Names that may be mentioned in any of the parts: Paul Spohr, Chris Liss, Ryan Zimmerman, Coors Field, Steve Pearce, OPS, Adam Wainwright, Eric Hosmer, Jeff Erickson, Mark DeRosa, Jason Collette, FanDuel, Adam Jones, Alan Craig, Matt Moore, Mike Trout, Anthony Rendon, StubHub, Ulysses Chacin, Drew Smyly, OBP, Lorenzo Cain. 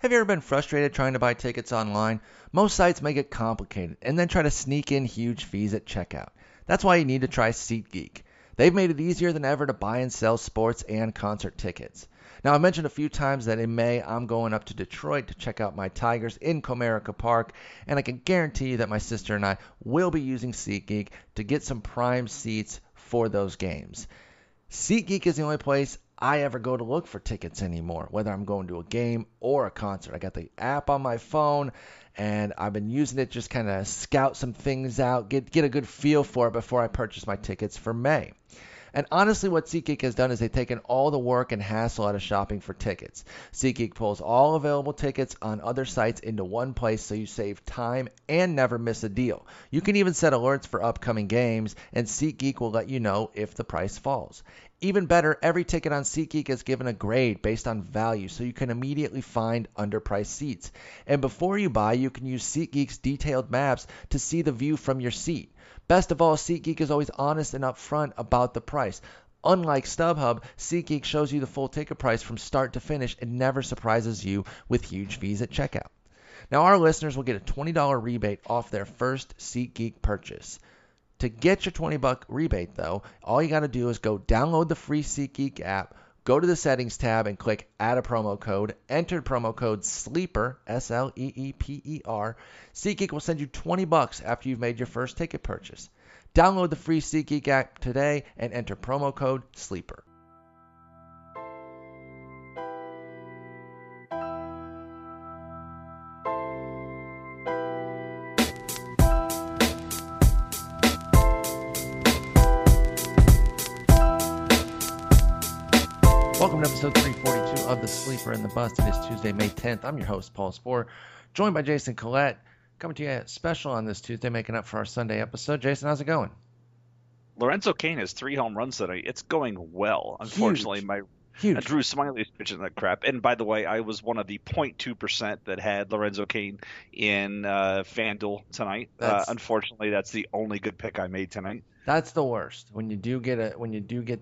Have you ever been frustrated trying to buy tickets online? Most sites make it complicated and then try to sneak in huge fees at checkout. That's why you need to try SeatGeek. They've made it easier than ever to buy and sell sports and concert tickets. Now, I mentioned a few times that in May, I'm going up to Detroit to check out my Tigers in Comerica Park, and I can guarantee you that my sister and I will be using SeatGeek to get some prime seats for those games. SeatGeek is the only place I ever go to look for tickets anymore, whether I'm going to a game or a concert. I got the app on my phone, and I've been using it just kind of scout some things out, get a good feel for it before I purchase my tickets for May. And honestly, what SeatGeek has done is they've taken all the work and hassle out of shopping for tickets. SeatGeek pulls all available tickets on other sites into one place so you save time and never miss a deal. You can even set alerts for upcoming games, and SeatGeek will let you know if the price falls. Even better, every ticket on SeatGeek is given a grade based on value, so you can immediately find underpriced seats. And before you buy, you can use SeatGeek's detailed maps to see the view from your seat. Best of all, SeatGeek is always honest and upfront about the price. Unlike StubHub, SeatGeek shows you the full ticket price from start to finish and never surprises you with huge fees at checkout. Now, our listeners will get a $20 rebate off their first SeatGeek purchase. To get your $20 rebate, though, all you got to do is go download the free SeatGeek app, go to the settings tab and click add a promo code, enter promo code SLEEPER, S-L-E-E-P-E-R. SeatGeek will send you $20 after you've made your first ticket purchase. Download the free SeatGeek app today and enter promo code SLEEPER. Welcome to episode 342 of The Sleeper and the Bust. It is Tuesday, May 10th. I'm your host, Paul Spohr, joined by Jason Collette. Coming to you special on this Tuesday, making up for our Sunday episode. Jason, how's it going? Lorenzo Cain has 3 home runs today. It's going well. Unfortunately, my Drew Smyly is pitching that crap. And by the way, I was one of the 0.2% that had Lorenzo Cain in FanDuel tonight. Unfortunately, that's the only good pick I made tonight. That's the worst when you do get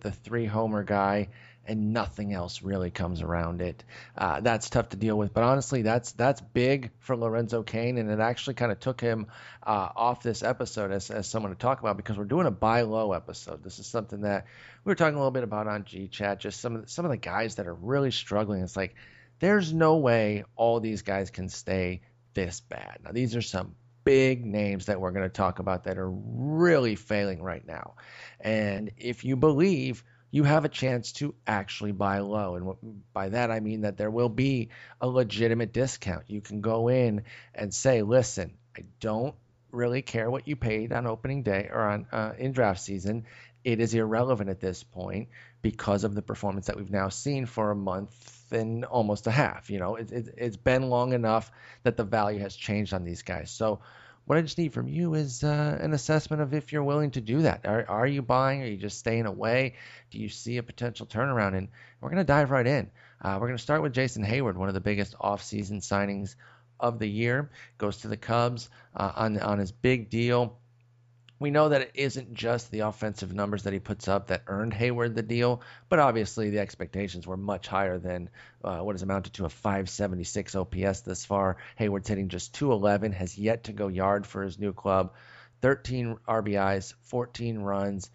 the 3 homer guy and nothing else really comes around it. That's tough to deal with. But honestly, that's big for Lorenzo Cain, and it actually kind of took him off this episode as someone to talk about because we're doing a buy low episode. This is something that we were talking a little bit about on G-Chat, just some of the guys that are really struggling. It's like there's no way all these guys can stay this bad. Now, these are some big names that we're going to talk about that are really failing right now. And if you believe – you have a chance to actually buy low. And by that, I mean that there will be a legitimate discount. You can go in and say, listen, I don't really care what you paid on opening day or on in draft season. It is irrelevant at this point because of the performance that we've now seen for a month and almost a half. You know, it's been long enough that the value has changed on these guys. So what I just need from you is an assessment of if you're willing to do that. Are you buying? Are you just staying away? Do you see a potential turnaround? And we're going to dive right in. We're going to start with Jason Hayward, one of the biggest offseason signings of the year. Goes to the Cubs on his big deal. We know that it isn't just the offensive numbers that he puts up that earned Hayward the deal, but obviously the expectations were much higher than what has amounted to a 576 OPS this far. Hayward's hitting just 211, has yet to go yard for his new club, 13 RBIs, 14 runs.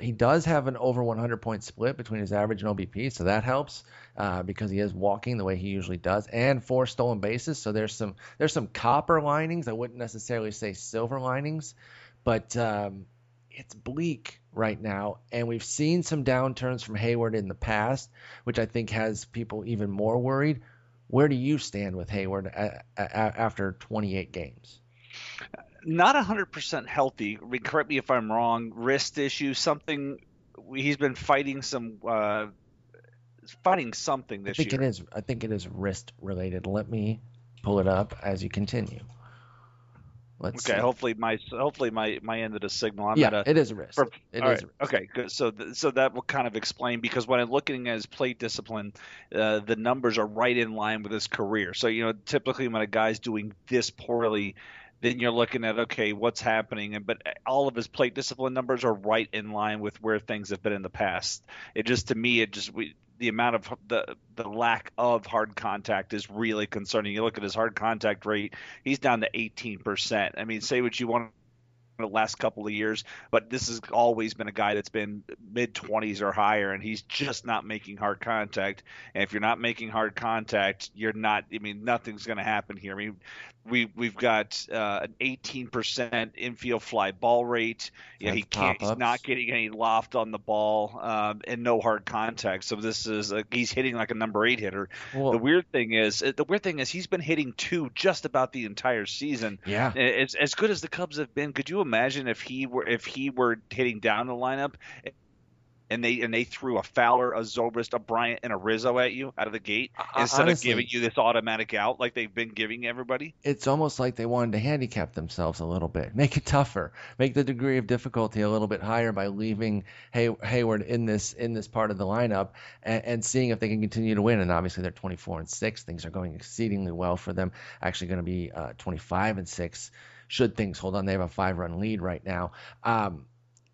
He does have an over 100-point split between his average and OBP, so that helps because he is walking the way he usually does, and 4 stolen bases, so there's some copper linings. I wouldn't necessarily say silver linings. But it's bleak right now, and we've seen some downturns from Hayward in the past, which I think has people even more worried. Where do you stand with Hayward after 28 games? Not 100% healthy. Correct me if I'm wrong. Wrist issue, something. He's been fighting something this year. I think it is wrist related. Let me pull it up as you continue. Let's see. Hopefully my end of the signal. It is a risk. Okay, good. So that will kind of explain because when I'm looking at his plate discipline, the numbers are right in line with his career. So typically when a guy's doing this poorly, then you're looking at, okay, what's happening? But all of his plate discipline numbers are right in line with where things have been in the past. It just to me, the amount of the lack of hard contact is really concerning. You look at his hard contact rate, he's down to 18%. I mean, say what you want the last couple of years, but this has always been a guy that's been mid-20s or higher, and he's just not making hard contact. And if you're not making hard contact, you're not – I mean, nothing's going to happen here. I mean, we've got an 18% infield fly ball rate. Yeah, he can't – he's not getting any loft on the ball, and no hard contact. So this is – he's hitting like a number 8 hitter. Well, the weird thing is he's been hitting 2 just about the entire season. Yeah. As good as the Cubs have been, could you imagine if he were hitting down the lineup and they threw a Fowler, a Zobrist, a Bryant, and a Rizzo at you out of the gate instead of giving you this automatic out like they've been giving everybody? It's almost like they wanted to handicap themselves a little bit, make it tougher, make the degree of difficulty a little bit higher by leaving Hayward in this part of the lineup and seeing if they can continue to win. And obviously they're 24-6. Things are going exceedingly well for them. Actually going to be 25-6. Should things hold on, they have a 5-run lead right now.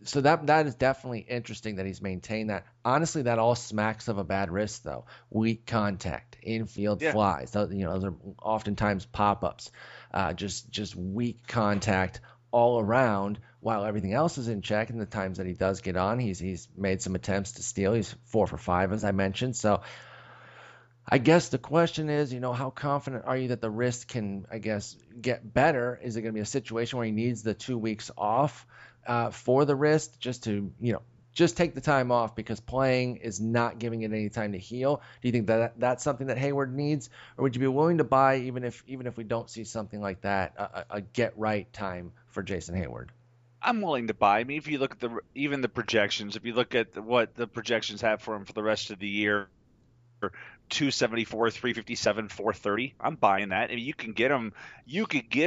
So that is definitely interesting that he's maintained that. Honestly, that all smacks of a bad wrist, though. Weak contact, infield flies. Those are oftentimes pop-ups. Just weak contact all around while everything else is in check. And the times that he does get on, he's made some attempts to steal. He's 4 for 5, as I mentioned. So I guess the question is, how confident are you that the wrist can, I guess, get better? Is it going to be a situation where he needs the 2 weeks off for the wrist just to, just take the time off because playing is not giving it any time to heal? Do you think that's something that Hayward needs, or would you be willing to buy even if we don't see something like that, a get right time for Jason Hayward? I'm willing to buy. I mean, if you look at the projections, if you look at what the projections have for him for the rest of the year. 274, 357, 430. I'm buying that. I mean, you could get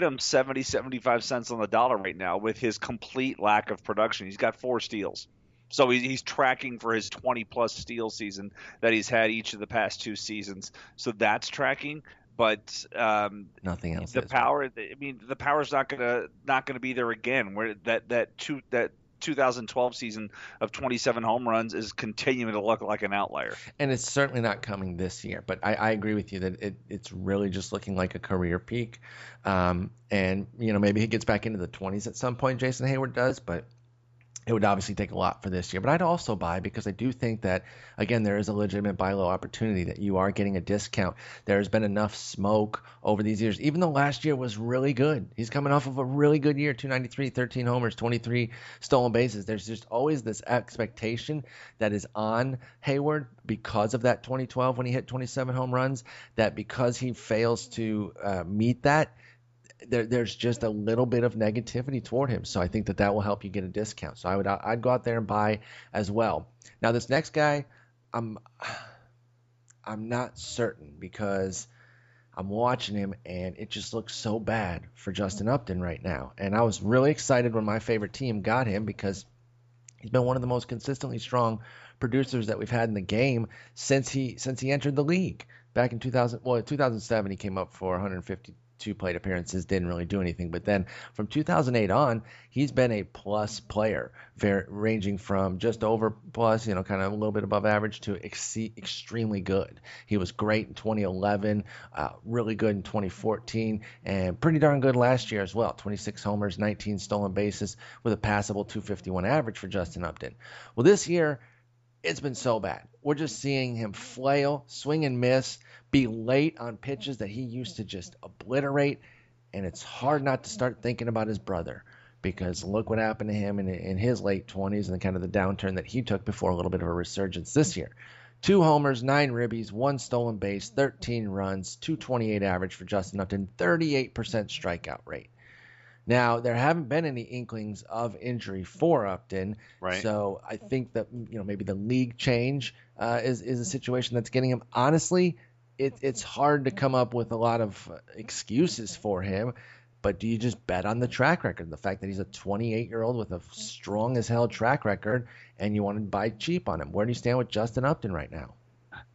him 70, 75 cents on the dollar right now with his complete lack of production. He's got 4 steals. So he's tracking for his 20-plus steal season that he's had each of the past 2 seasons. So that's tracking. But nothing else. The power. I mean, the power's not gonna be there again. Where that 2012 season of 27 home runs is continuing to look like an outlier, and it's certainly not coming this year. But I agree with you that it's really just looking like a career peak, and maybe he gets back into the 20s at some point. Jason Hayward does, but it would obviously take a lot for this year. But I'd also buy, because I do think that, again, there is a legitimate buy low opportunity that you are getting a discount. There has been enough smoke over these years, even though last year was really good. He's coming off of a really good year, 293, 13 homers, 23 stolen bases. There's just always this expectation that is on Hayward because of that 2012 when he hit 27 home runs, that because he fails to meet that, there's just a little bit of negativity toward him. So I think that will help you get a discount. So I'd go out there and buy as well. Now this next guy, I'm not certain, because I'm watching him and it just looks so bad for Justin Upton right now. And I was really excited when my favorite team got him, because he's been one of the most consistently strong producers that we've had in the game since he entered the league back in 2007. He came up for 152 plate appearances, didn't really do anything. But then from 2008 on, he's been a plus player, ranging from just over plus, kind of a little bit above average, to extremely good. He was great in 2011, really good in 2014, and pretty darn good last year as well. 26 homers, 19 stolen bases, with a passable 251 average for Justin Upton. Well, this year, it's been so bad. We're just seeing him flail, swing and miss, be late on pitches that he used to just obliterate. And it's hard not to start thinking about his brother, because look what happened to him in his late 20s and kind of the downturn that he took before a little bit of a resurgence this year. 2 homers, 9 ribbies, 1 stolen base, 13 runs, 228 average for Justin Upton, 38% strikeout rate. Now, there haven't been any inklings of injury for Upton, right? So I think that maybe the league change is a situation that's getting him. Honestly, it's hard to come up with a lot of excuses for him, but do you just bet on the track record, the fact that he's a 28-year-old with a strong as hell track record, and you want to buy cheap on him? Where do you stand with Justin Upton right now?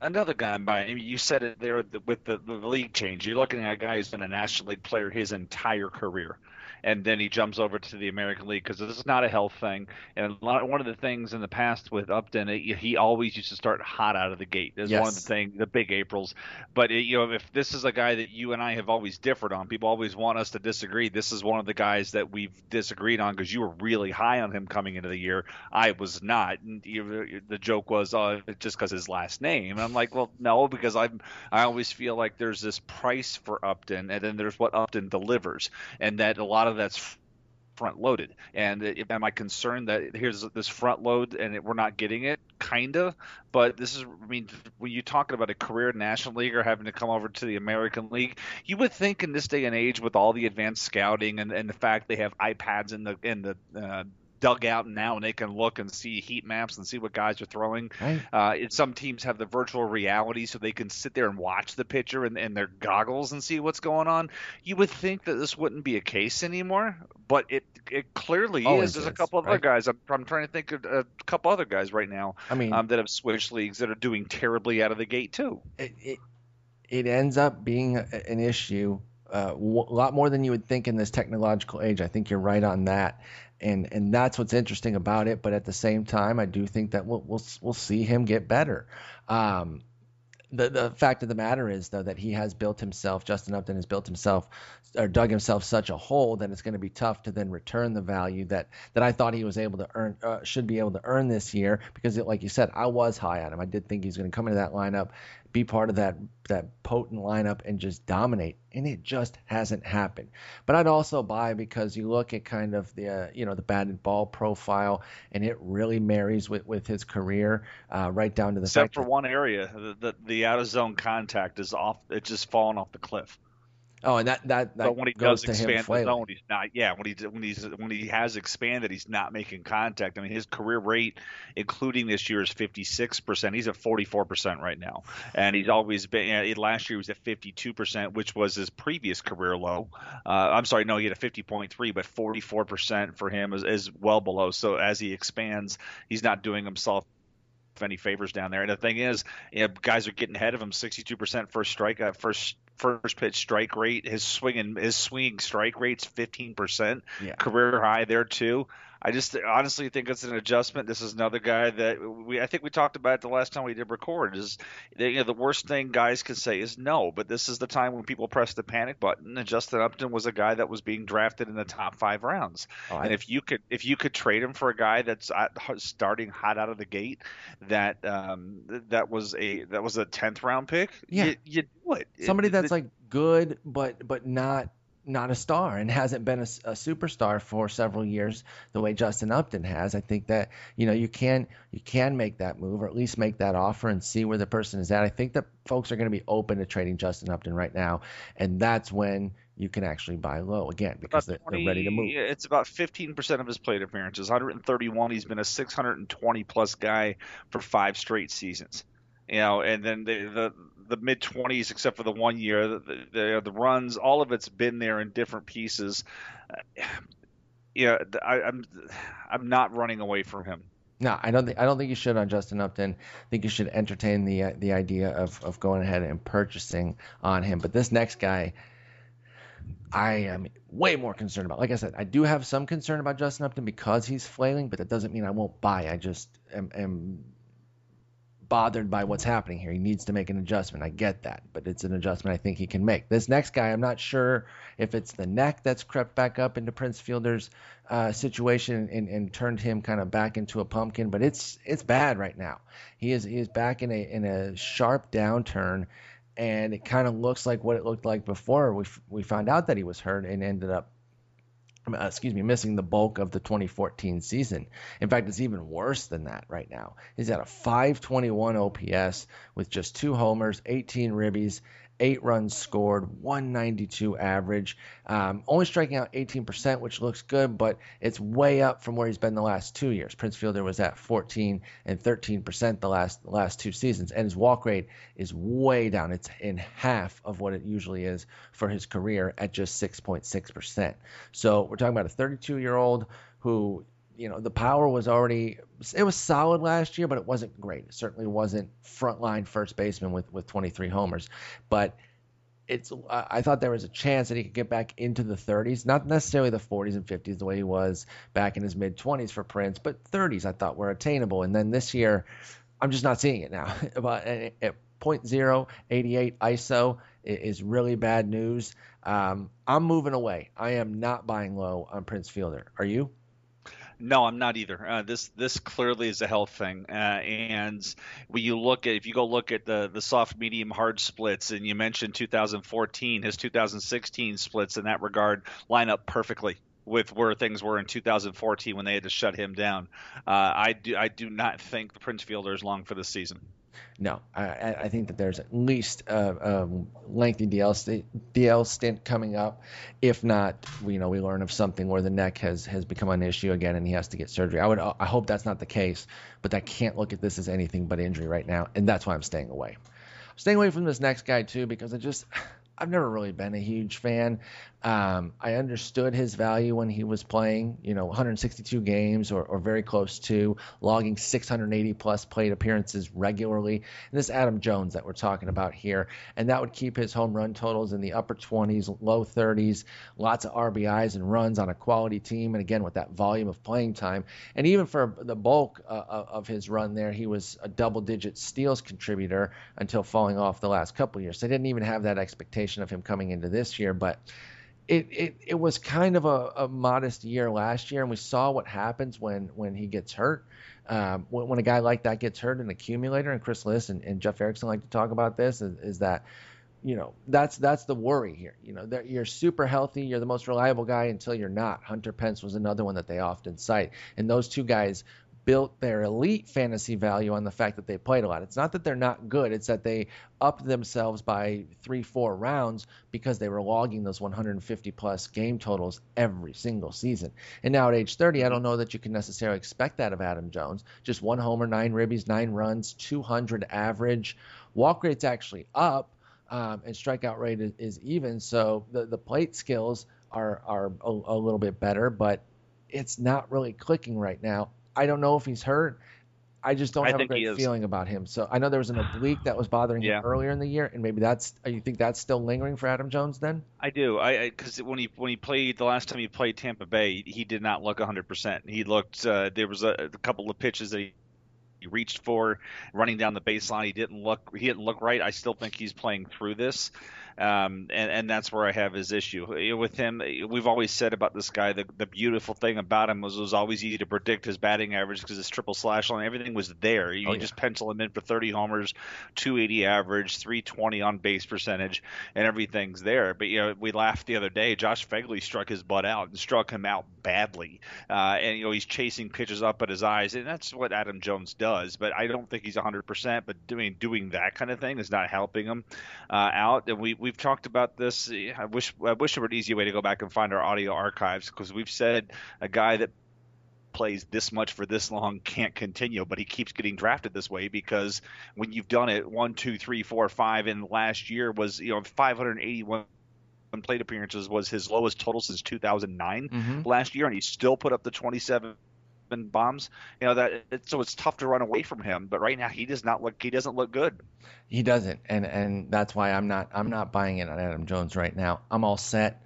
Another guy, you said it there with the league change. You're looking at a guy who's been a National League player his entire career, and then he jumps over to the American League because this is not a health thing. And one of the things in the past with Upton, he always used to start hot out of the gate. That's one of the things, the big Aprils. But if this is a guy that you and I have always differed on, people always want us to disagree. This is one of the guys that we've disagreed on because you were really high on him coming into the year. I was not. And the joke was just because his last name. And I'm like, well, no, because I always feel like there's this price for Upton, and then there's what Upton delivers, and that a lot of that's front loaded. And am I concerned that here's this front load and we're not getting it? Kinda, but this is, when you're talking about a career National League or having to come over to the American League, you would think in this day and age with all the advanced scouting and the fact they have iPads in the dugout now, and they can look and see heat maps and see what guys are throwing. Right. Some teams have the virtual reality, so they can sit there and watch the pitcher and their goggles and see what's going on. You would think that this wouldn't be a case anymore, but it clearly is. There's a couple other guys. I'm trying to think of a couple other guys right now that have switched leagues that are doing terribly out of the gate too. It ends up being an issue a lot more than you would think in this technological age. I think you're right on that. And that's what's interesting about it. But at the same time, I do think that we'll see him get better. The fact of the matter is, though, that he has built himself, Justin Upton has built himself or dug himself such a hole that it's going to be tough to then return the value that I thought he was able to earn, should be able to earn this year. Because like you said, I was high on him. I did think he was going to come into that lineup, be part of that potent lineup and just dominate. And it just hasn't happened. But I'd also buy because you look at kind of the the batted ball profile, and it really marries with his career right down to the except for one area, the out of zone contact is off. It's just falling off the cliff. Oh, and that but when he goes does to expand the zone, he's not. Yeah, when he has expanded, he's not making contact. His career rate, including this year, is 56%. He's at 44% right now, and he's always been. Last year he was at 52%, which was his previous career low. He had a 50.3, but 44% for him is well below. So as he expands, he's not doing himself any favors down there. And the thing is, guys are getting ahead of him. 62% first pitch strike rate. His swinging strike rate's 15%, career high there too. I just honestly think it's an adjustment. This is another guy that I think we talked about the last time we did record. Is the worst thing guys can say is no, but this is the time when people press the panic button. And Justin Upton was a guy that was being drafted in the top 5 rounds. Right. And if you could trade him for a guy that's starting hot out of the gate, that was a 10th round pick, you do it. Somebody that's good, but not a star and hasn't been a superstar for several years the way Justin Upton has. I think that you can make that move or at least make that offer and see where the person is at. I think that folks are going to be open to trading Justin Upton right now, and that's when you can actually buy low again because they're ready to move. It's about 15% of his plate appearances, 131. He's been a 620 plus guy for 5 straight seasons. And then the mid-20s, except for the one year, the runs, all of it's been there in different pieces. I'm not running away from him. No, I don't think you should on Justin Upton. I think you should entertain the idea of going ahead and purchasing on him. But this next guy, I am way more concerned about. Like I said, I do have some concern about Justin Upton because he's flailing, but that doesn't mean I won't buy. I just am bothered by what's happening here. He needs to make an adjustment. I get that, but it's an adjustment I think he can make. This next guy, I'm not sure if it's the neck that's crept back up into Prince Fielder's situation and turned him kind of back into a pumpkin, but it's bad right now. He is back in a sharp downturn, and it kind of looks like what it looked like before we found out that he was hurt and ended up missing the bulk of the 2014 season. In fact, it's even worse than that right now. He's at a 521 OPS with just 2 homers, 18 ribbies, 8 runs scored, 192 average, only striking out 18%, which looks good, but it's way up from where he's been the last 2 years. Prince Fielder was at 14 and 13% the last 2 seasons, and his walk rate is way down. It's in half of what it usually is for his career at just 6.6%. So we're talking about a 32-year-old who you know, the power was already – it was solid last year, but it wasn't great. It certainly wasn't frontline first baseman with 23 homers. But it's – I thought there was a chance that he could get back into the 30s, not necessarily the 40s and 50s the way he was back in his mid-20s for Prince, but 30s I thought were attainable. And then this year, I'm just not seeing it now. About at .088 ISO is really bad news. I'm moving away. I am not buying low on Prince Fielder. Are you? No, I'm not either. This clearly is a health thing, and when you look at, if you go look at the soft, medium, hard splits, and you mentioned 2014, his 2016 splits in that regard line up perfectly with where things were in 2014 when they had to shut him down. I do not think the Prince Fielder is long for this season. No, I think that there's at least a lengthy DL stint coming up. If not, we learn of something where the neck has become an issue again and he has to get surgery. I hope that's not the case, but I can't look at this as anything but injury right now, and that's why I'm staying away. I'm staying away from this next guy too because I've never really been a huge fan. I understood his value when he was playing, 162 games or very close to, logging 680-plus plate appearances regularly. And this Adam Jones that we're talking about here, and that would keep his home run totals in the upper 20s, low 30s, lots of RBIs and runs on a quality team, and again, with that volume of playing time. And even for the bulk of his run there, he was a double-digit steals contributor until falling off the last couple of years. They didn't even have that expectation of him coming into this year, but it was kind of a modest year last year, and we saw what happens when he gets hurt. When a guy like that gets hurt, an accumulator, and Chris Liss and Jeff Erickson like to talk about this, is that that's the worry here. You're super healthy, you're the most reliable guy until you're not. Hunter Pence was another one that they often cite, and those two guys built their elite fantasy value on the fact that they played a lot. It's not that they're not good. It's that they upped themselves by 3-4 rounds because they were logging those 150-plus game totals every single season. And now at age 30, I don't know that you can necessarily expect that of Adam Jones. Just 1 homer, 9 ribbies, 9 runs, 200 average. Walk rate's actually up, and strikeout rate is even. So the plate skills are a little bit better, but it's not really clicking right now. I don't know if he's hurt. I just don't have a great feeling about him. So I know there was an oblique that was bothering him earlier in the year, and maybe you think that's still lingering for Adam Jones then? I do. Because when he played, the last time he played Tampa Bay, he did not look 100%. He looked there was a couple of pitches that he reached for running down the baseline. He didn't look right. I still think he's playing through this. And that's where I have his issue with him. We've always said about this guy, the beautiful thing about him was it was always easy to predict his batting average because his triple slash line, everything was there. You could just pencil him in for 30 homers, 280 average, 320 on base percentage, and everything's there. But we laughed the other day. Josh Fegley struck his butt out and struck him out badly. And he's chasing pitches up at his eyes, and that's what Adam Jones does. But I don't think he's 100%. But doing that kind of thing is not helping him out. And We've talked about this. I wish there were an easy way to go back and find our audio archives, because we've said a guy that plays this much for this long can't continue, but he keeps getting drafted this way because when you've done it 1, 2, 3, 4, 5, and last year was 581 plate appearances was his lowest total since 2009 last year, and he still put up the 27 bombs. So it's tough to run away from him, but right now he doesn't look good. He doesn't, and that's why I'm not buying in on Adam Jones right now. I'm all set.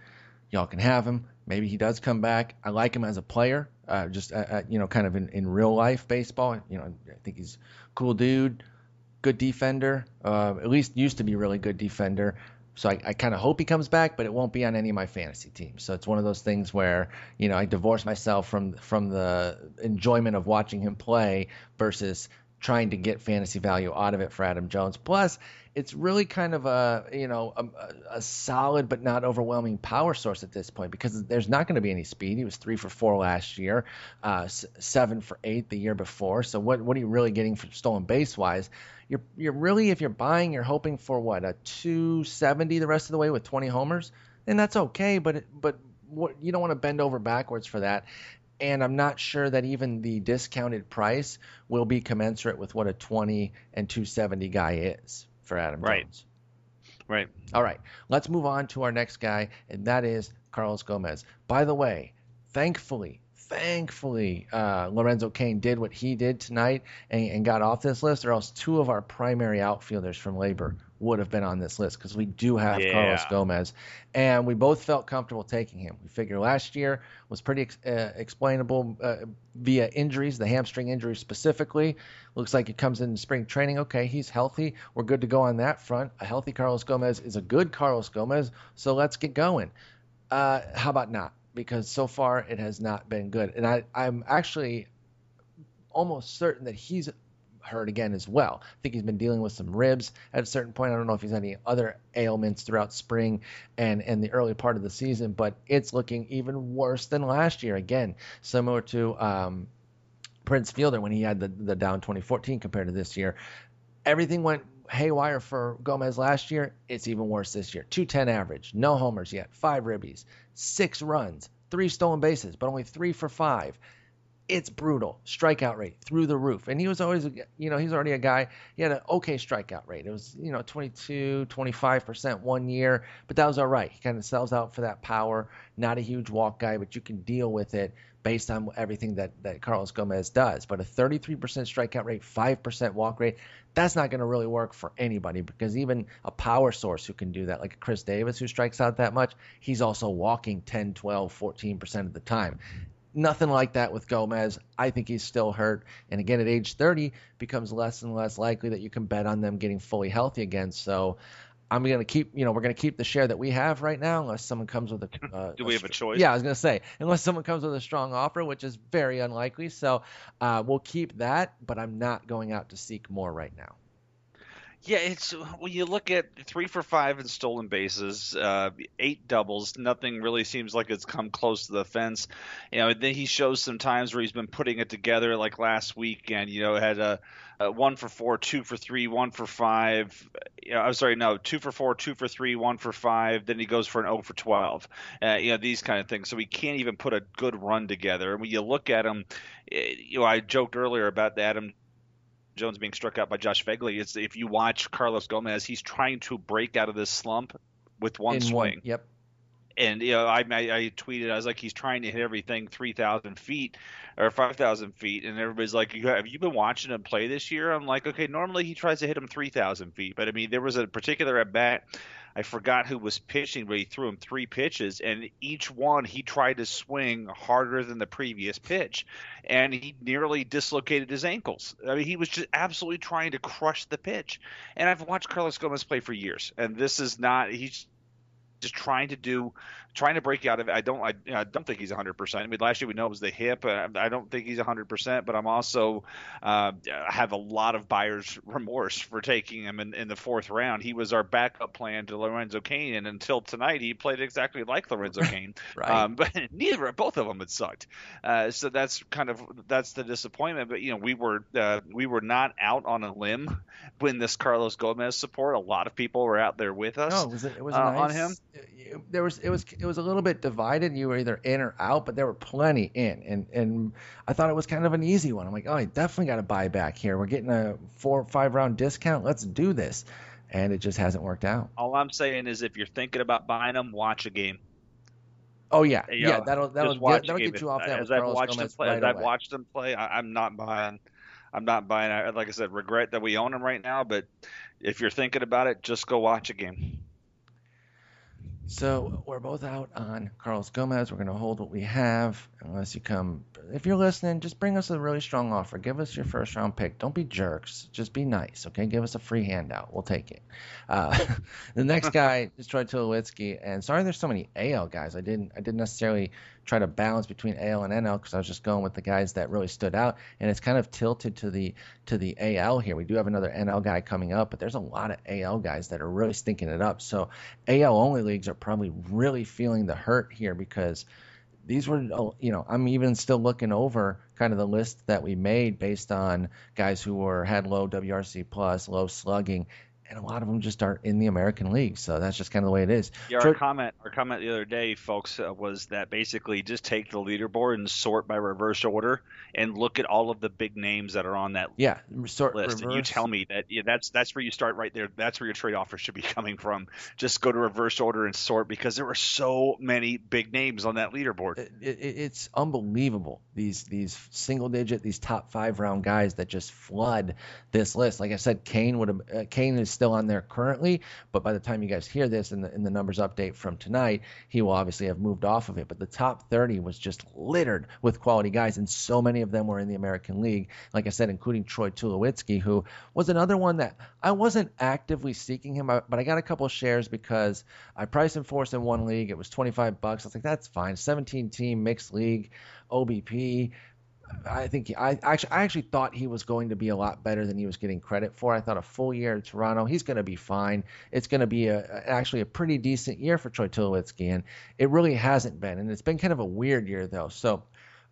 Y'all can have him. Maybe he does come back. I like him as a player, kind of in real life baseball. I think he's a cool dude, good defender, at least used to be a really good defender. So I kind of hope he comes back, but it won't be on any of my fantasy teams. So it's one of those things where, I divorce myself from the enjoyment of watching him play versus trying to get fantasy value out of it for Adam Jones. Plus, it's really kind of a solid but not overwhelming power source at this point because there's not going to be any speed. He was 3 for 4 last year, 7 for 8 the year before. So what are you really getting from stolen base wise? You're really, if you're buying, you're hoping for a 270 the rest of the way with 20 homers, and that's okay. But what, you don't want to bend over backwards for that. And I'm not sure that even the discounted price will be commensurate with what a 20 and 270 guy is for Adam Jones. Right. All right. Let's move on to our next guy, and that is Carlos Gomez. By the way, thankfully, thankfully Lorenzo Cain did what he did tonight and got off this list, or else two of our primary outfielders from Labor would have been on this list, because we do have Carlos Gomez, and we both felt comfortable taking him. We figure last year was pretty explainable via injuries, the hamstring injury specifically. Looks like it comes in spring training. Okay, he's healthy. We're good to go on that front. A healthy Carlos Gomez is a good Carlos Gomez, so let's get going. How about not? Because so far it has not been good. And I'm actually almost certain that he's hurt again as well. I think he's been dealing with some ribs at a certain point. I don't know if he's had any other ailments throughout spring and the early part of the season, but it's looking even worse than last year. Again, similar to Prince Fielder when he had the down 2014 compared to this year. Everything went haywire for Gomez last year. It's even worse this year. 210 average, no homers yet, 5 ribbies, 6 runs, 3 stolen bases, but only 3 for 5. It's brutal. Strikeout rate through the roof. And he was always, he's already a guy. He had an okay strikeout rate. It was, 22, 25% one year, but that was all right. He kind of sells out for that power. Not a huge walk guy, but you can deal with it based on everything that Carlos Gomez does. But a 33% strikeout rate, 5% walk rate, that's not going to really work for anybody, because even a power source who can do that, like Chris Davis, who strikes out that much, he's also walking 10, 12, 14% of the time. Nothing like that with Gomez. I think he's still hurt. And again, at age 30, becomes less and less likely that you can bet on them getting fully healthy again. So I'm going to keep, we're going to keep the share that we have right now, unless someone comes with a do we have a choice? Yeah, I was going to say, unless someone comes with a strong offer, which is very unlikely. So we'll keep that, but I'm not going out to seek more right now. Yeah, it's when you look at 3 for 5 in stolen bases, 8 doubles. Nothing really seems like it's come close to the fence. Then he shows some times where he's been putting it together, like last week, and had a 1 for 4, 2 for 3, 1 for 5. 2 for 4, 2 for 3, 1 for 5. Then he goes for an 0 for 12. These kind of things. So he can't even put a good run together. And when you look at him, I joked earlier about the Adam Jones being struck out by Josh Fegley. It's, if you watch Carlos Gomez, he's trying to break out of this slump with one swing. Yep. And I tweeted, I was like, he's trying to hit everything 3,000 feet or 5,000 feet, and everybody's like, have you been watching him play this year? I'm like, okay, normally he tries to hit him 3,000 feet, but I mean, there was a particular at bat, I forgot who was pitching, but he threw him 3 pitches, and each one he tried to swing harder than the previous pitch, and he nearly dislocated his ankles. I mean, he was just absolutely trying to crush the pitch. And I've watched Carlos Gomez play for years, and this is not – he's just trying to break out of it. I don't think he's 100%. I mean, last year we know it was the hip. I don't think he's 100%, but I'm also have a lot of buyer's remorse for taking him in the 4th round. He was our backup plan to Lorenzo Cain, and until tonight he played exactly like Lorenzo Cain. Right. But both of them had sucked. So that's the disappointment. But we were not out on a limb when this Carlos Gomez support. A lot of people were out there with us. No, it was nice on him. It was a little bit divided. You were either in or out, but there were plenty in. And I thought it was kind of an easy one. I'm like, oh, I definitely got to buy back here. We're getting a 4 or 5 round discount. Let's do this. And it just hasn't worked out. All I'm saying is, if you're thinking about buying them, watch a game. Oh, yeah. Yeah, that'll get you off that. As I've watched him play, I'm not buying. I'm not buying. Like I said, regret that we own them right now. But if you're thinking about it, just go watch a game. So we're both out on Carlos Gomez. We're going to hold what we have unless you come. If you're listening, just bring us a really strong offer. Give us your 1st round pick. Don't be jerks. Just be nice, okay? Give us a free handout. We'll take it. The next guy is Troy Tulowitzki. And sorry there's so many AL guys. I didn't necessarily try to balance between AL and NL because I was just going with the guys that really stood out. And it's kind of tilted to the AL here. We do have another NL guy coming up, but there's a lot of AL guys that are really stinking it up. So AL-only leagues are probably really feeling the hurt here, because these were, I'm even still looking over kind of the list that we made based on guys who had low WRC+, low slugging. and a lot of them just aren't in the American League. So that's just kind of the way it is. Yeah, our comment the other day, folks, was that basically just take the leaderboard and sort by reverse order and look at all of the big names that are on that list. And you tell me that that's where you start right there. That's where your trade offer should be coming from. Just go to reverse order and sort, because there were so many big names on that leaderboard. It's unbelievable. These single digit, these top 5 round guys that just flood this list. Like I said, Kane is still on there currently, but by the time you guys hear this in the numbers update from tonight, he will obviously have moved off of it. But the top 30 was just littered with quality guys, and so many of them were in the American League, like I said, including Troy Tulowitzki, who was another one that I wasn't actively seeking him, but I got a couple of shares because I priced him for us in one league. It was $25. I was like, that's fine. 17-team mixed league, OBP. I actually thought he was going to be a lot better than he was getting credit for. I thought a full year in Toronto, he's going to be fine. It's going to be actually a pretty decent year for Troy Tulowitzki, and it really hasn't been. And it's been kind of a weird year, though. So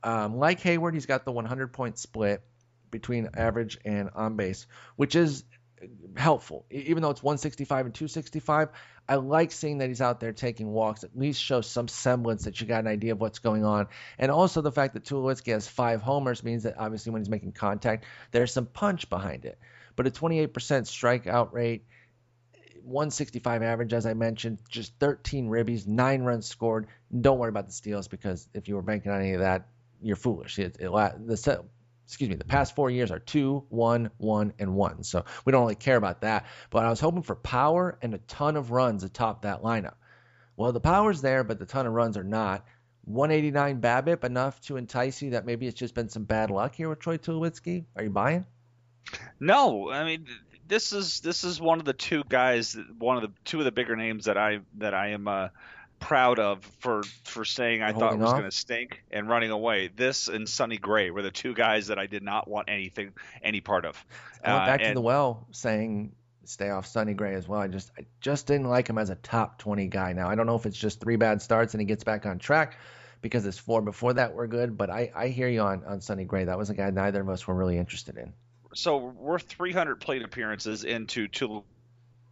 like Hayward, he's got the 100-point split between average and on base, which is helpful. Even though it's 165 and 265, I like seeing that he's out there taking walks. At least shows some semblance that you got an idea of what's going on. And also the fact that Tulowitzki has 5 homers means that obviously when he's making contact, there's some punch behind it. But a 28% strikeout rate, 165 average, as I mentioned, just 13 ribbies, 9 runs scored. Don't worry about the steals, because if you were banking on any of that, you're foolish. The past 4 years are 2, 1, 1, and 1. So we don't really care about that. But I was hoping for power and a ton of runs atop that lineup. Well, the power's there, but the ton of runs are not. 189 BABIP, enough to entice you that maybe it's just been some bad luck here with Troy Tulowitzki. Are you buying? No, I mean, this is one of the two guys, two of the bigger names that I am. Proud of for saying I thought it was going to stink and running away. This and Sonny Gray were the two guys that I did not want any part of. I went back to the well saying stay off Sonny Gray as well. I just didn't like him as a top 20 guy. Now I don't know if it's just 3 bad starts and he gets back on track, because his 4 before that were good. But I hear you on Sonny Gray. That was a guy neither of us were really interested in. So we're 300 plate appearances into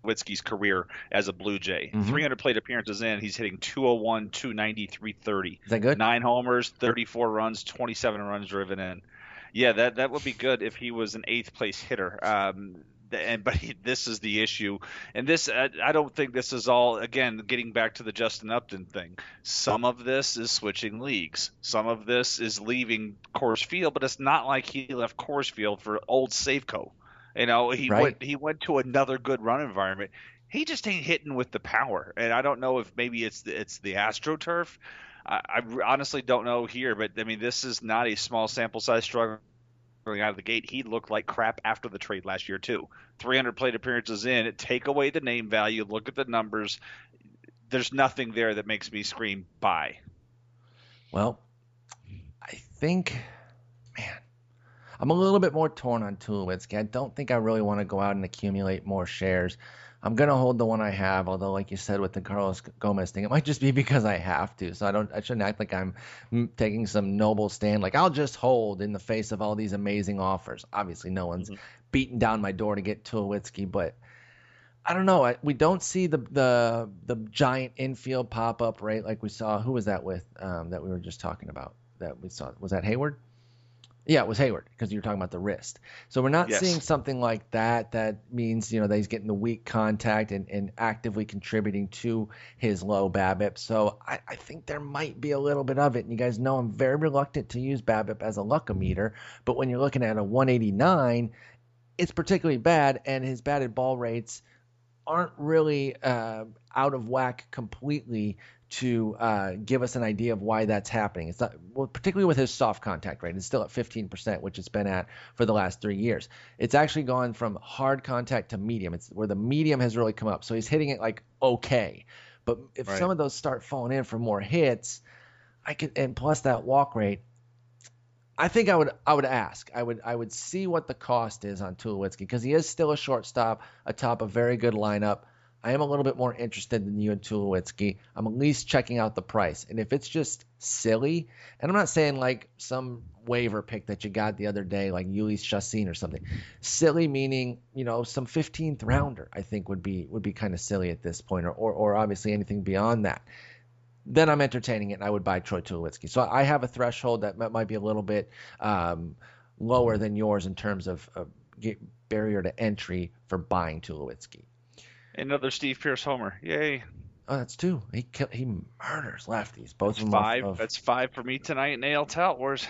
Tulowitzki's career as a Blue Jay. Mm-hmm. 300 plate appearances in, he's hitting 201, 290, 330. Is that good? 9 homers, 34 runs, 27 runs driven in. Yeah, that would be good if he was an 8th place hitter. This is the issue. And this, I don't think this is all, again, getting back to the Justin Upton thing. Some of this is switching leagues. Some of this is leaving Coors Field, but it's not like he left Coors Field for old Safeco. You know, he went to another good run environment. He just ain't hitting with the power. And I don't know if maybe it's the AstroTurf. I honestly don't know here. But, I mean, this is not a small sample size struggle going out of the gate. He looked like crap after the trade last year, too. 300 plate appearances in. Take away the name value. Look at the numbers. There's nothing there that makes me scream, buy. Well, I think, man, I'm a little bit more torn on Tulowitzki. I don't think I really want to go out and accumulate more shares. I'm going to hold the one I have, although, like you said, with the Carlos Gomez thing, it might just be because I have to. So I shouldn't act like I'm taking some noble stand, like I'll just hold in the face of all these amazing offers. Obviously, no one's beating down my door to get Tulowitzki, but I don't know. We don't see the giant infield pop up, right? Like we saw. Who was that with that we were just talking about that we saw? Was that Hayward? Yeah, it was Hayward, because you were talking about the wrist. So we're not seeing something like that. That means, you know, that he's getting the weak contact and actively contributing to his low BABIP. So I think there might be a little bit of it. And you guys know I'm very reluctant to use BABIP as a luckometer. But when you're looking at a 189, it's particularly bad. And his batted ball rates aren't really out of whack completely to give us an idea of why that's happening. It's not, well, particularly with his soft contact rate, it's still at 15%, which it's been at for the last 3 years. It's actually gone from hard contact to medium. It's where the medium has really come up. So he's hitting it like okay. But if some of those start falling in for more hits, and plus that walk rate, I think I would ask. I would see what the cost is on Tulowitzki, because he is still a shortstop atop a very good lineup. I am a little bit more interested than you in Tulowitzki. I'm at least checking out the price. And if it's just silly, and I'm not saying like some waiver pick that you got the other day, like Ulysses Chacin or something. Silly meaning, you know, some 15th rounder, I think would be kind of silly at this point, or obviously anything beyond that. Then I'm entertaining it, and I would buy Troy Tulowitzki. So I have a threshold that might be a little bit lower than yours in terms of barrier to entry for buying Tulowitzki. Another Steve Pearce homer. Yay. Oh, that's two. He murders lefties. Both of them. That's five for me tonight in AL Tout Wars.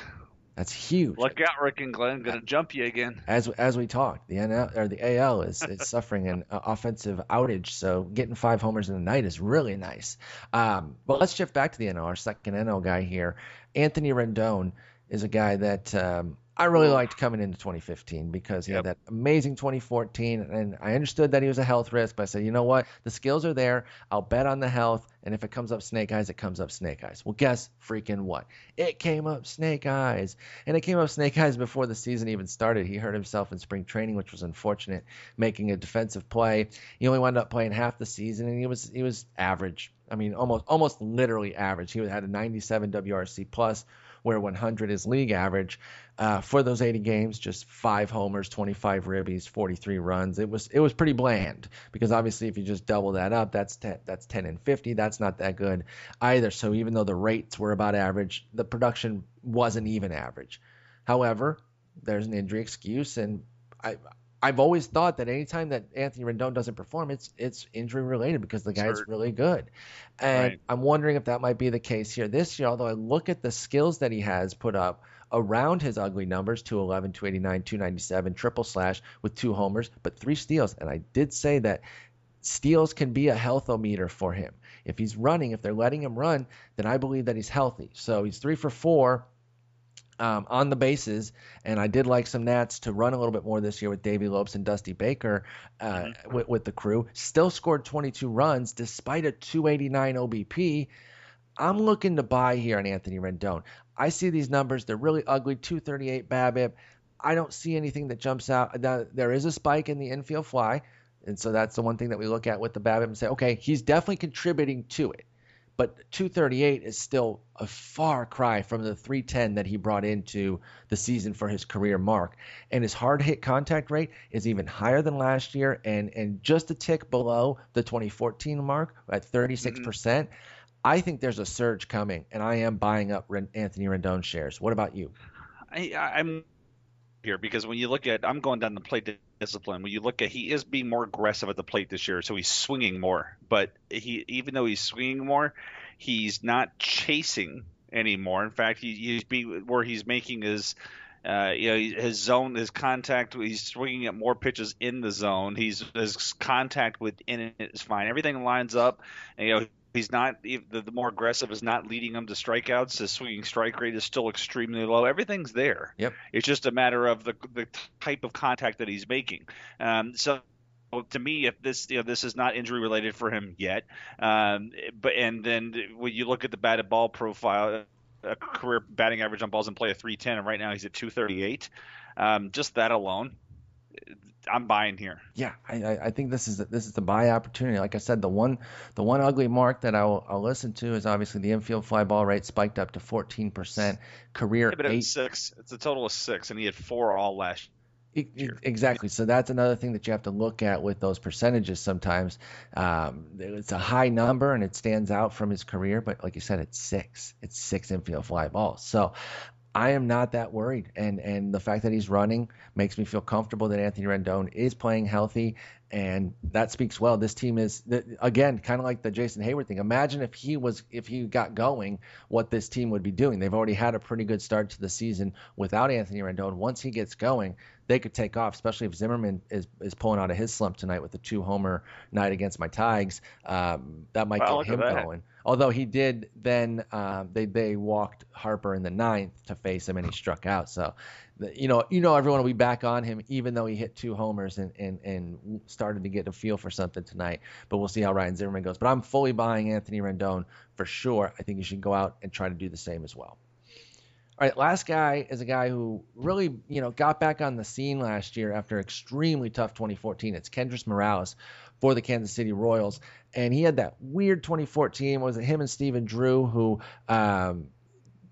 That's huge. Look out, Rick and Glenn. Going to jump you again. As we talk, the NL or the AL is suffering an offensive outage, so getting five homers in a night is really nice. But let's shift back to the NL. Our second NL guy here, Anthony Rendon, is a guy that I really liked coming into 2015 because he had that amazing 2014, and I understood that he was a health risk, but I said, you know what? The skills are there. I'll bet on the health, and if it comes up snake eyes, it comes up snake eyes. Well, guess freaking what? It came up snake eyes, and it came up snake eyes before the season even started. He hurt himself in spring training, which was unfortunate, making a defensive play. He only wound up playing half the season, and he was average. I mean, almost literally average. He had a 97 WRC plus, where 100 is league average. For those 80 games, just 5 homers, 25 ribbies, 43 runs. It was pretty bland because obviously if you just double that up, that's 10 and 50. That's not that good either. So even though the rates were about average, the production wasn't even average. However, there's an injury excuse, and I've always thought that anytime that Anthony Rendon doesn't perform, it's injury related because the guy's really good. And right. I'm wondering if that might be the case here this year, although I look at the skills that he has put up around his ugly numbers, 211, 289, 297, triple slash with 2 homers, but 3 steals. And I did say that steals can be a healthometer for him. If he's running, if they're letting him run, then I believe that he's healthy. So he's 3 for 4. On the bases, and I did like some Nats to run a little bit more this year with Davey Lopes and Dusty Baker with the crew. Still scored 22 runs despite a 289 OBP. I'm looking to buy here on Anthony Rendon. I see these numbers. They're really ugly, 238 BABIP. I don't see anything that jumps out. There is a spike in the infield fly, and so that's the one thing that we look at with the BABIP and say, okay, he's definitely contributing to it. But 238 is still a far cry from the 310 that he brought into the season for his career mark. And his hard hit contact rate is even higher than last year and just a tick below the 2014 mark at 36%. Mm-hmm. I think there's a surge coming, and I am buying up Anthony Rendon shares. What about you? I'm here because when you look at – I'm going down the plate discipline. When you look at, he is being more aggressive at the plate this year, so he's swinging more. But even though he's swinging more, he's not chasing anymore. In fact, his zone, his contact. He's swinging at more pitches in the zone. His contact within it is fine. Everything lines up. And, you know, he's not the more aggressive is not leading him to strikeouts. The swinging strike rate is still extremely low. Everything's there. Yep. It's just a matter of the type of contact that he's making. So to me, if this is not injury related for him yet. But then when you look at the batted ball profile, a career batting average on balls in play of 310, and right now he's at 238. Just that alone, I'm buying here. Yeah, I think this is the buy opportunity. Like I said, the one ugly mark that I'll listen to is obviously the infield fly ball rate spiked up to 14%. Career but it was 6. It's a total of 6, and he had 4 all last year. Exactly. So that's another thing that you have to look at with those percentages sometimes. It's a high number, and it stands out from his career. But like you said, it's 6. It's 6 infield fly balls. So I am not that worried, and the fact that he's running makes me feel comfortable that Anthony Rendon is playing healthy, and that speaks well. This team is, again, kind of like the Jason Hayward thing. Imagine if he got going, what this team would be doing. They've already had a pretty good start to the season without Anthony Rendon. Once he gets going, they could take off, especially if Zimmerman is pulling out of his slump tonight with the 2-homer night against my Tigers. That might get him going. Although he did then, they walked Harper in the 9th to face him, and he struck out. So, you know, everyone will be back on him, even though he hit 2 homers and started to get a feel for something tonight. But we'll see how Ryan Zimmerman goes. But I'm fully buying Anthony Rendon for sure. I think you should go out and try to do the same as well. All right, last guy is a guy who really, got back on the scene last year after extremely tough 2014. It's Kendrys Morales for the Kansas City Royals, and he had that weird 2014. Was it him and Steven Drew who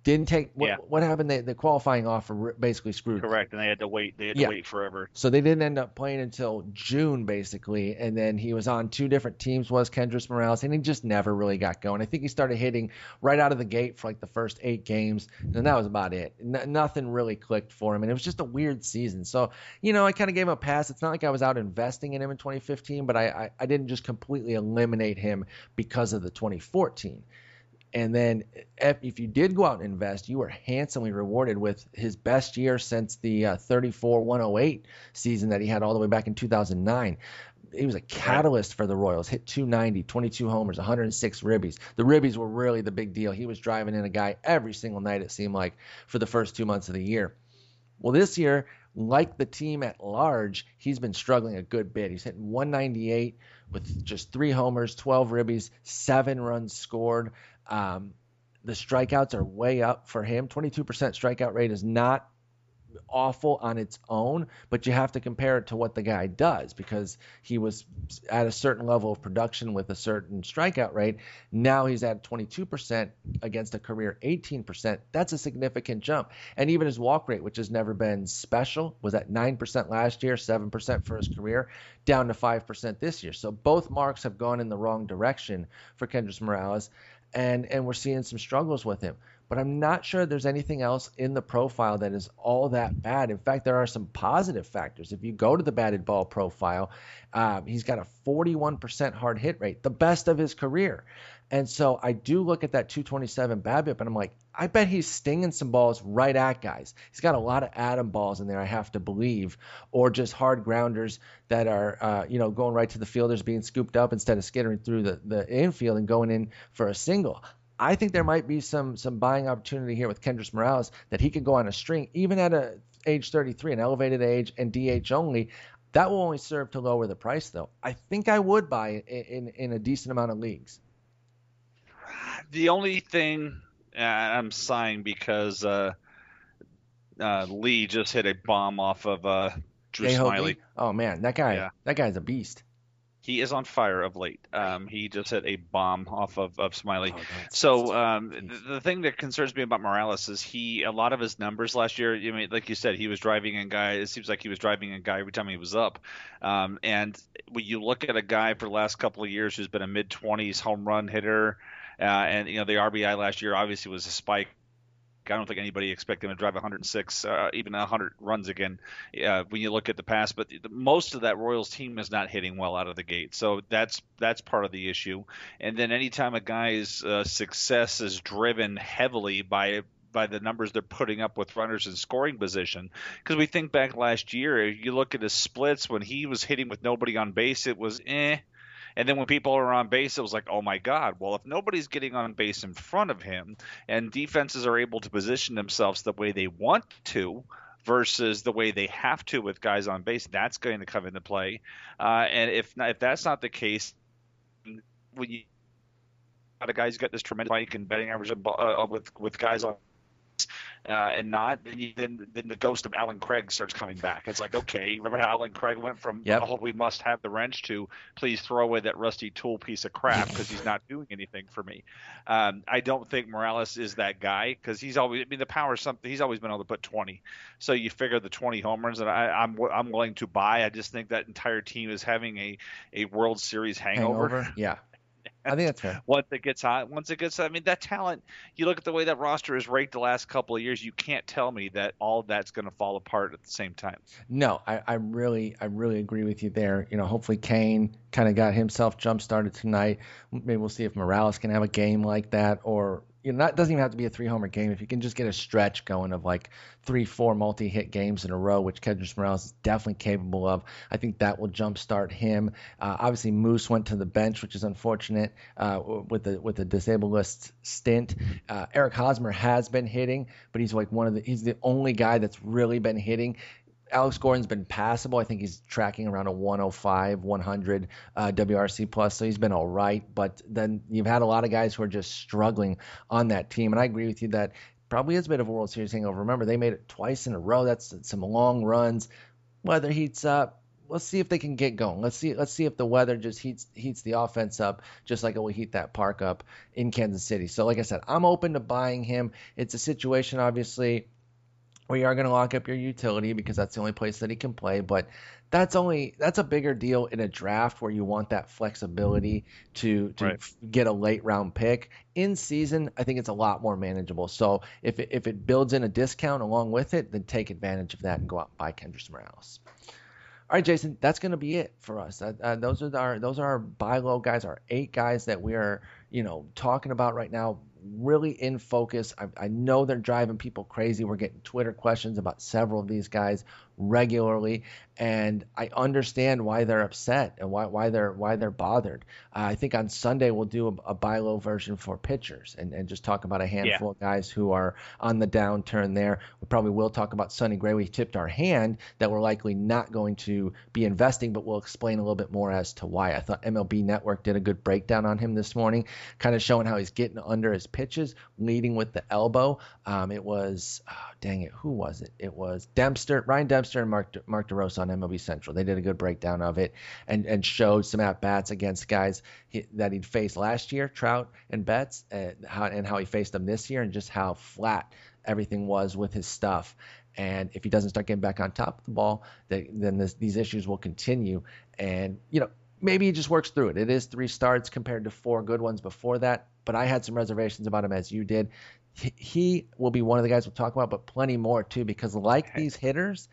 Didn't take what happened? The qualifying offer basically screwed. Correct, and they had to wait. They had to wait forever. So they didn't end up playing until June, basically. And then he was on two different teams. Was Kendrys Morales, and he just never really got going. I think he started hitting right out of the gate for like the first 8 games, and that was about it. Nothing really clicked for him, and it was just a weird season. So you know, I kind of gave him a pass. It's not like I was out investing in him in 2015, but I didn't just completely eliminate him because of the 2014. And then if you did go out and invest, you were handsomely rewarded with his best year since the 34-108 season that he had all the way back in 2009. He was a catalyst for the Royals, hit 290, 22 homers, 106 ribbies. The ribbies were really the big deal. He was driving in a guy every single night, it seemed like, for the first 2 months of the year. Well, this year, like the team at large, he's been struggling a good bit. He's hitting 198 with just 3 homers, 12 ribbies, 7 runs scored. The strikeouts are way up for him. 22% strikeout rate is not awful on its own, but you have to compare it to what the guy does, because he was at a certain level of production with a certain strikeout rate. Now he's at 22% against a career 18%. That's a significant jump. And even his walk rate, which has never been special, was at 9% last year, 7% for his career, down to 5% this year. So both marks have gone in the wrong direction for Kendrys Morales, and we're seeing some struggles with him. But I'm not sure there's anything else in the profile that is all that bad. In fact, there are some positive factors. If you go to the batted ball profile, he's got a 41% hard hit rate, the best of his career. And so I do look at that 227 BABIP, and I'm like, I bet he's stinging some balls right at guys. He's got a lot of Adam balls in there, I have to believe, or just hard grounders that are going right to the fielders, being scooped up instead of skittering through the infield and going in for a single. I think there might be some buying opportunity here with Kendrys Morales, that he could go on a string, even at age 33, an elevated age and DH only. That will only serve to lower the price, though. I think I would buy in a decent amount of leagues. The only thing I'm sighing because Lee just hit a bomb off of Drew Smyly. Oh man, that guy's a beast. He is on fire of late. He just hit a bomb off of Smyly. Oh, so the thing that concerns me about Morales is a lot of his numbers last year. I mean, like you said, he was driving in guy. It seems like he was driving in guy every time he was up. And when you look at a guy for the last couple of years who's been a mid-20s home run hitter, and the RBI last year obviously was a spike. I don't think anybody expected him to drive 106, even 100 runs again when you look at the past. But most of that Royals team is not hitting well out of the gate. So that's part of the issue. And then anytime a guy's success is driven heavily by the numbers they're putting up with runners in scoring position. Because we think back last year, if you look at his splits, when he was hitting with nobody on base, it was And then when people are on base, it was like, oh, my God. Well, if nobody's getting on base in front of him and defenses are able to position themselves the way they want to versus the way they have to with guys on base, that's going to come into play. And if that's not the case, when you got a guy who's got this tremendous spike and batting average with guys on base, then the ghost of Alan Craig starts coming back. It's like, okay, remember how Alan Craig went from "oh, we must have the wrench" to "please throw away that rusty tool piece of crap because he's not doing anything for me." I don't think Morales is that guy because he's always. I mean, the power is something he's always been able to put 20. So you figure the 20 home runs, and I'm willing to buy. I just think that entire team is having a World Series hangover. Yeah. I think that's fair. Once it gets hot, I mean, that talent, you look at the way that roster is raked the last couple of years, you can't tell me that all that's going to fall apart at the same time. No, I really agree with you there. Hopefully Kane kind of got himself jump-started tonight. Maybe we'll see if Morales can have a game like that, or that doesn't even have to be a 3-homer game. If you can just get a stretch going of like 3-4 multi-hit games in a row, which Kendrys Morales is definitely capable of, I think that will jumpstart him. Obviously, Moose went to the bench, which is unfortunate with the disabled list stint. Eric Hosmer has been hitting, but he's like he's the only guy that's really been hitting. Alex Gordon's been passable. I think he's tracking around a 105, 100 WRC plus, so he's been all right. But then you've had a lot of guys who are just struggling on that team, and I agree with you that probably is a bit of a World Series hangover. Remember, they made it twice in a row. That's some long runs. Whether heats up, let's see if they can get going. Let's see if the weather just heats the offense up, just like it will heat that park up in Kansas City. So like I said, I'm open to buying him. It's a situation, obviously, where you are going to lock up your utility because that's the only place that he can play. But that's a bigger deal in a draft where you want that flexibility to right. get a late round pick. In season, I think it's a lot more manageable. So if it builds in a discount along with it, then take advantage of that and go out and buy Kendrys Morales. All right, Jason, that's going to be it for us. Those are our buy low guys, our 8 guys that we are talking about right now. Really in focus. I know they're driving people crazy. We're getting Twitter questions about several of these guys regularly, and I understand why they're upset and why they're bothered. I think on Sunday we'll do a buy low version for pitchers and just talk about a handful of guys who are on the downturn there. We probably will talk about Sonny Gray. We tipped our hand that we're likely not going to be investing, but we'll explain a little bit more as to why. I thought MLB Network did a good breakdown on him this morning, kind of showing how he's getting under his pitches, leading with the elbow. It was, who was it? It was Ryan Dempster and Mark DeRosa on MLB Central. They did a good breakdown of it and showed some at-bats against guys that he'd faced last year, Trout and Betts, and how he faced them this year and just how flat everything was with his stuff. And if he doesn't start getting back on top of the ball, then these issues will continue. And, maybe he just works through it. It is 3 starts compared to 4 good ones before that. But I had some reservations about him, as you did. He will be one of the guys we'll talk about, but plenty more too, because like these hitters,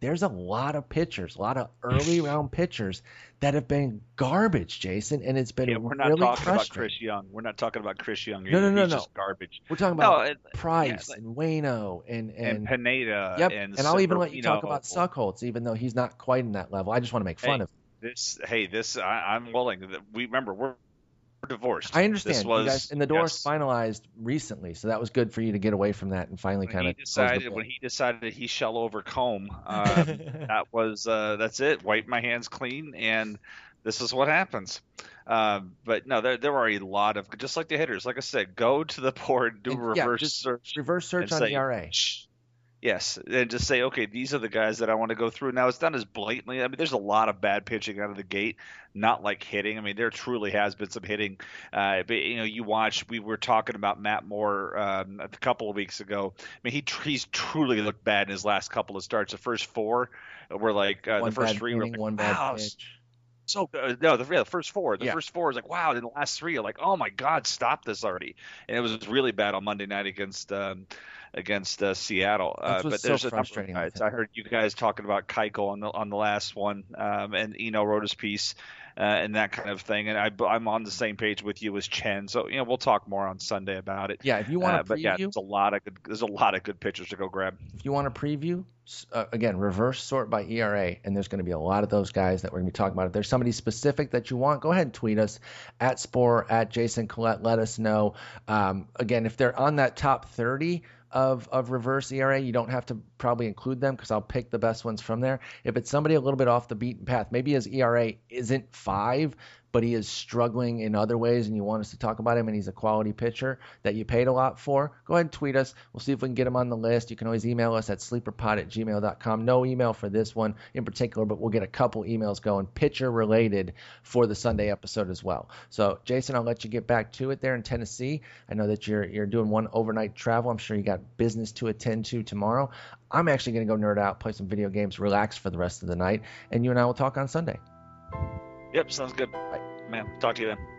there's a lot of pitchers, a lot of early round pitchers that have been garbage, Jason, and it's been really frustrating. We're not talking about Chris Young. We're not talking about Chris Young. No. Just garbage. We're talking about Price and Waino and Pineda. Yep, and I'll even let you talk about Suckholz, even though he's not quite in that level. I just want to make fun of him. I'm willing. We remember we're divorced. I understand. This was, and the divorce finalized recently, so that was good for you to get away from that and finally kind of decided. When he decided he shall overcome, that was that's it. Wipe my hands clean, and this is what happens. But no, there are a lot of, just like the hitters. Like I said, go to the board, do reverse search on the ERA. Yes, and just say, okay, these are the guys that I want to go through. Now, it's not as blatantly. I mean, there's a lot of bad pitching out of the gate, not like hitting. I mean, there truly has been some hitting. But, you watch, we were talking about Matt Moore a couple of weeks ago. I mean, he's truly looked bad in his last couple of starts. The first 4 were like – the first 3 were like, wow. So the first four is like, wow. Then the last 3 are like, oh my God, stop this already. And it was really bad on Monday night against Seattle. But there's so frustrating. I heard you guys talking about Keuchel on the last one, and wrote his piece and that kind of thing. And I'm on the same page with you as Chen. So we'll talk more on Sunday about it. Yeah, if you want to preview, there's a lot of good pitchers to go grab. If you want to preview. Again, reverse sort by ERA, and there's going to be a lot of those guys that we're going to be talking about. If there's somebody specific that you want, go ahead and tweet us at Spohr, at Jason Collette. Let us know. Again, if they're on that top 30 of reverse ERA, you don't have to probably include them because I'll pick the best ones from there. If it's somebody a little bit off the beaten path, maybe his ERA isn't 5, but he is struggling in other ways and you want us to talk about him and he's a quality pitcher that you paid a lot for, go ahead and tweet us. We'll see if we can get him on the list. You can always email us at sleeperpod@gmail.com. No email for this one in particular, but we'll get a couple emails going pitcher related for the Sunday episode as well. So Jason, I'll let you get back to it there in Tennessee. I know that you're doing one overnight travel. I'm sure you got business to attend to tomorrow. I'm actually going to go nerd out, play some video games, relax for the rest of the night, and you and I will talk on Sunday. Yep, sounds good. All right, man. Talk to you then.